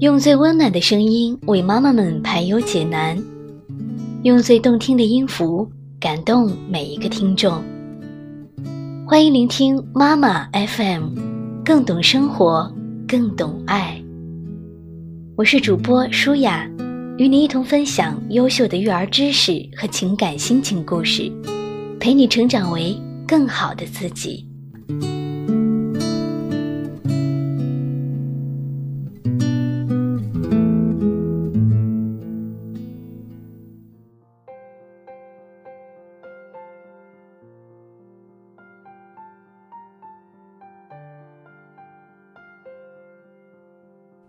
用最温暖的声音为妈妈们排忧解难，用最动听的音符感动每一个听众。欢迎聆听妈妈 FM， 更懂生活，更懂爱。我是主播舒雅，与你一同分享优秀的育儿知识和情感心情故事，陪你成长为更好的自己。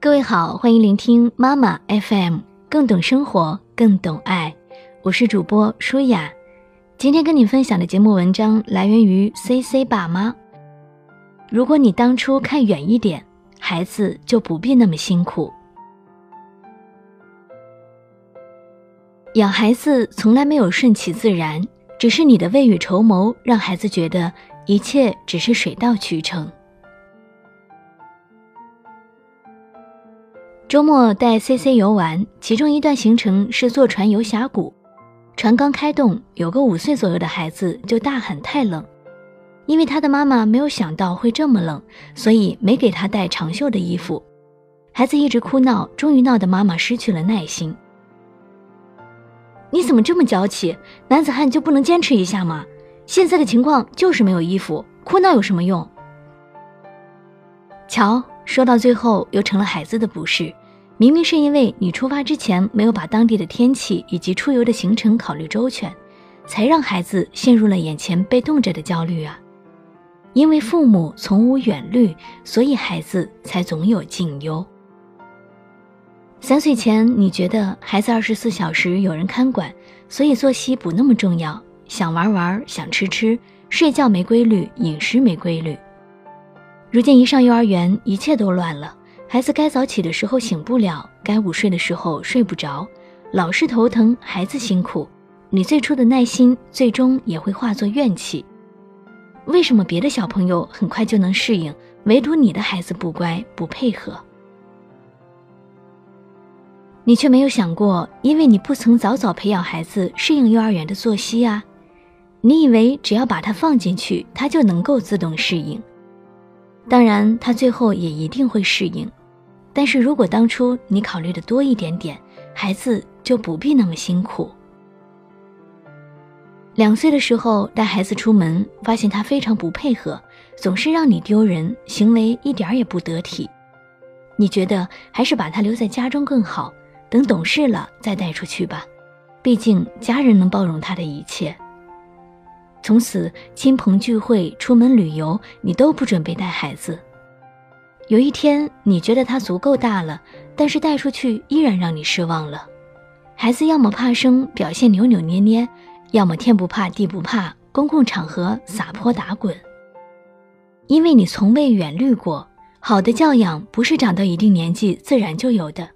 各位好，欢迎聆听妈妈 FM， 更懂生活，更懂爱。我是主播舒雅，今天跟你分享的节目文章来源于 CC 爸妈。如果你当初看远一点，孩子就不必那么辛苦。养孩子从来没有顺其自然，只是你的未雨绸缪让孩子觉得一切只是水到渠成。周末带 CC 游玩，其中一段行程是坐船游峡谷。船刚开动，有个5岁左右的孩子就大喊太冷，因为他的妈妈没有想到会这么冷，所以没给他带长袖的衣服。孩子一直哭闹，终于闹得妈妈失去了耐心。你怎么这么娇气？男子汉就不能坚持一下吗？现在的情况就是没有衣服，哭闹有什么用？瞧，说到最后又成了孩子的不是。明明是因为你出发之前没有把当地的天气以及出游的行程考虑周全，才让孩子陷入了眼前被冻着的焦虑啊！因为父母从无远虑，所以孩子才总有近忧。3岁前你觉得孩子24小时有人看管，所以作息不那么重要，想玩玩，想吃吃，睡觉没规律，饮食没规律。如今一上幼儿园，一切都乱了。孩子该早起的时候醒不了，该午睡的时候睡不着，老是头疼，孩子辛苦，你最初的耐心最终也会化作怨气。为什么别的小朋友很快就能适应，唯独你的孩子不乖不配合？你却没有想过，因为你不曾早早培养孩子适应幼儿园的作息啊！你以为只要把他放进去，他就能够自动适应，当然他最后也一定会适应。但是如果当初你考虑的多一点点，孩子就不必那么辛苦。2岁的时候带孩子出门，发现他非常不配合，总是让你丢人，行为一点也不得体。你觉得还是把他留在家中更好，等懂事了再带出去吧，毕竟家人能包容他的一切。从此亲朋聚会，出门旅游，你都不准备带孩子。有一天你觉得他足够大了，但是带出去依然让你失望了。孩子要么怕生，表现扭扭捏捏，要么天不怕地不怕，公共场合撒泼打滚。因为你从未远虑过，好的教养不是长到一定年纪自然就有的。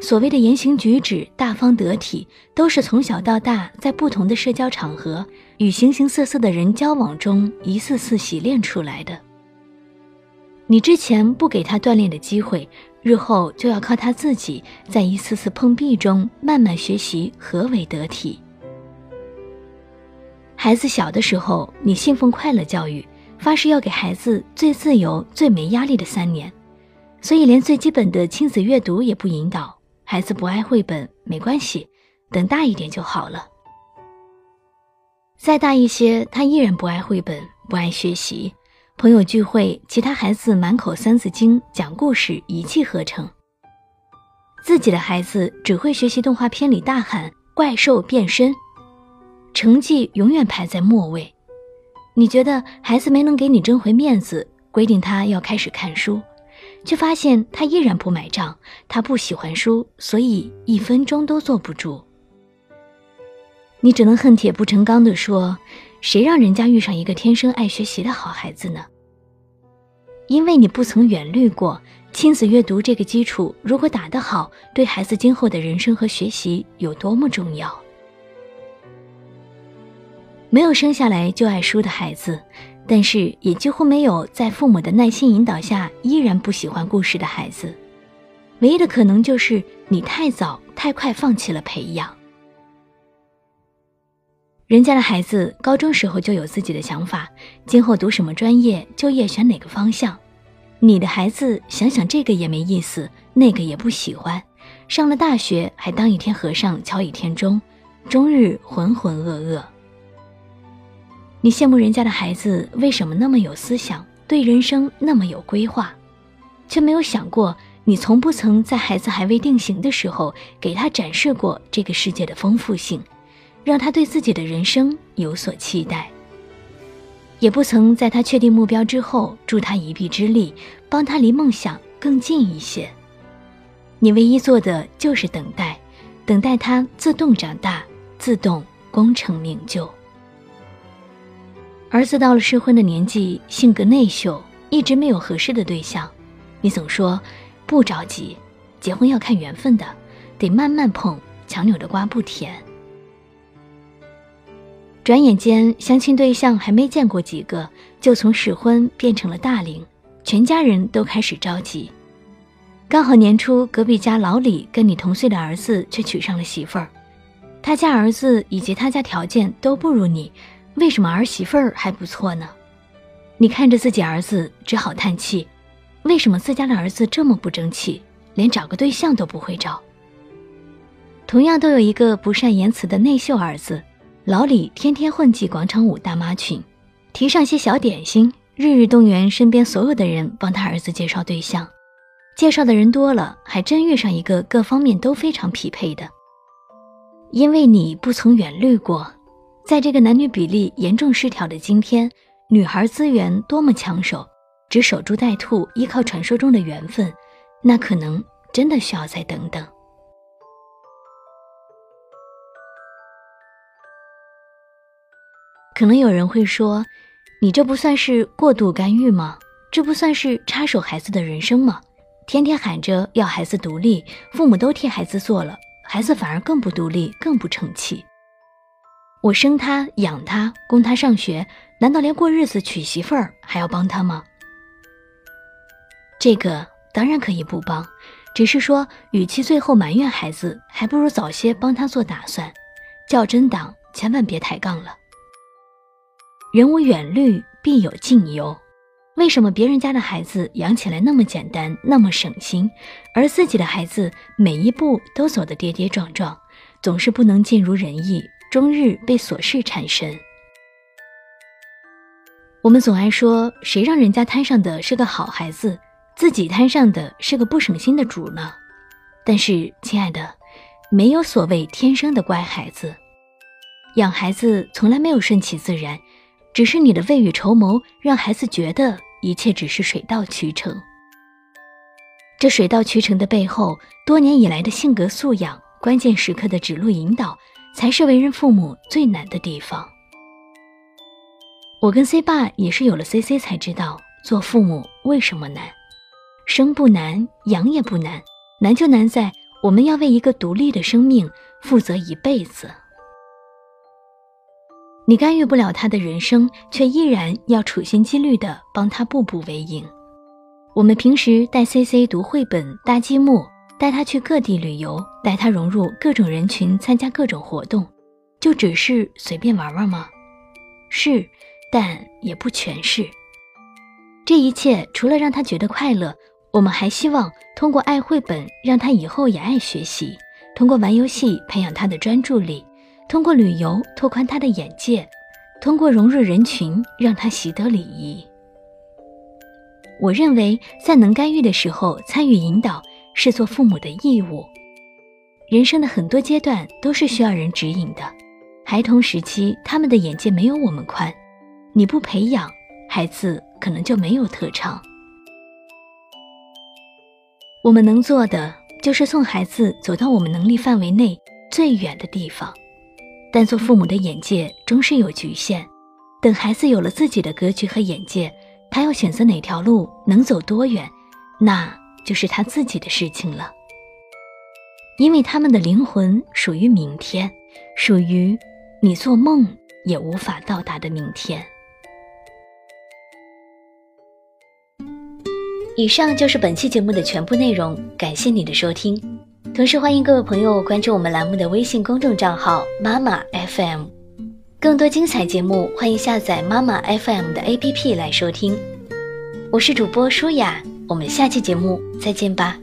所谓的言行举止大方得体，都是从小到大在不同的社交场合与形形色色的人交往中一次次洗练出来的。你之前不给他锻炼的机会，日后就要靠他自己在一次次碰壁中慢慢学习何为得体。孩子小的时候，你信奉快乐教育，发誓要给孩子最自由最没压力的3年，所以连最基本的亲子阅读也不引导。孩子不爱绘本没关系，等大一点就好了。再大一些，他依然不爱绘本不爱学习，朋友聚会其他孩子满口《三字经》讲故事一气呵成，自己的孩子只会学习动画片里大喊怪兽变身，成绩永远排在末位。你觉得孩子没能给你争回面子，规定他要开始看书，却发现他依然不买账，他不喜欢书，所以1分钟都坐不住。你只能恨铁不成钢地说，谁让人家遇上一个天生爱学习的好孩子呢？因为你不曾远虑过，亲子阅读这个基础如果打得好，对孩子今后的人生和学习有多么重要。没有生下来就爱书的孩子，但是也几乎没有在父母的耐心引导下依然不喜欢故事的孩子。唯一的可能就是你太早太快放弃了培养。人家的孩子高中时候就有自己的想法，今后读什么专业，就业选哪个方向。你的孩子想想这个也没意思，那个也不喜欢，上了大学还当一天和尚敲一天钟，终日浑浑噩噩。你羡慕人家的孩子为什么那么有思想，对人生那么有规划，却没有想过你从不曾在孩子还未定型的时候给他展示过这个世界的丰富性，让他对自己的人生有所期待，也不曾在他确定目标之后助他一臂之力，帮他离梦想更近一些。你唯一做的就是等待，等待他自动长大，自动功成名就。儿子到了适婚的年纪，性格内秀，一直没有合适的对象。你总说不着急，结婚要看缘分的，得慢慢碰，强扭的瓜不甜。转眼间，相亲对象还没见过几个，就从适婚变成了大龄，全家人都开始着急。刚好年初，隔壁家老李跟你同岁的儿子却娶上了媳妇儿，他家儿子以及他家条件都不如你。为什么儿媳妇儿还不错呢？你看着自己儿子只好叹气，为什么自家的儿子这么不争气，连找个对象都不会找。同样都有一个不善言辞的内秀儿子，老李天天混迹广场舞大妈群，提上些小点心，日日动员身边所有的人帮他儿子介绍对象。介绍的人多了，还真遇上一个各方面都非常匹配的。因为你不曾远虑过，在这个男女比例严重失调的今天，女孩资源多么抢手，只守株待兔，依靠传说中的缘分，那可能真的需要再等等。可能有人会说，你这不算是过度干预吗？这不算是插手孩子的人生吗？天天喊着要孩子独立，父母都替孩子做了，孩子反而更不独立，更不成器。我生他养他供他上学，难道连过日子娶媳妇儿还要帮他吗？这个当然可以不帮，只是说与其最后埋怨孩子，还不如早些帮他做打算。较真党千万别抬杠了。人无远虑，必有近忧。为什么别人家的孩子养起来那么简单，那么省心，而自己的孩子每一步都走得跌跌撞撞，总是不能尽如人意，终日被琐事缠身。我们总爱说，谁让人家摊上的是个好孩子，自己摊上的是个不省心的主呢？但是，亲爱的，没有所谓天生的乖孩子。养孩子从来没有顺其自然，只是你的未雨绸缪，让孩子觉得一切只是水到渠成。这水到渠成的背后，多年以来的性格素养，关键时刻的指路引导，才是为人父母最难的地方。我跟 C 爸也是有了 CC 才知道，做父母为什么难。生不难，养也不难，难就难在我们要为一个独立的生命负责一辈子。你干预不了他的人生，却依然要处心积虑地帮他步步为营。我们平时带 CC 读绘本、搭积木，带他去各地旅游，带他融入各种人群，参加各种活动，就只是随便玩玩吗？是，但也不全是。这一切除了让他觉得快乐，我们还希望通过爱绘本让他以后也爱学习，通过玩游戏培养他的专注力，通过旅游拓宽他的眼界，通过融入人群让他习得礼仪。我认为在能干预的时候参与引导是做父母的义务。人生的很多阶段都是需要人指引的，孩童时期他们的眼界没有我们宽，你不培养，孩子可能就没有特长。我们能做的就是送孩子走到我们能力范围内最远的地方，但做父母的眼界终是有局限。等孩子有了自己的格局和眼界，他要选择哪条路，能走多远，那就是他自己的事情了。因为他们的灵魂属于明天，属于你做梦也无法到达的明天。以上就是本期节目的全部内容，感谢你的收听。同时欢迎各位朋友关注我们栏目的微信公众账号妈妈 FM， 更多精彩节目欢迎下载妈妈 FM 的 APP 来收听。我是主播舒雅，我们下期节目再见吧。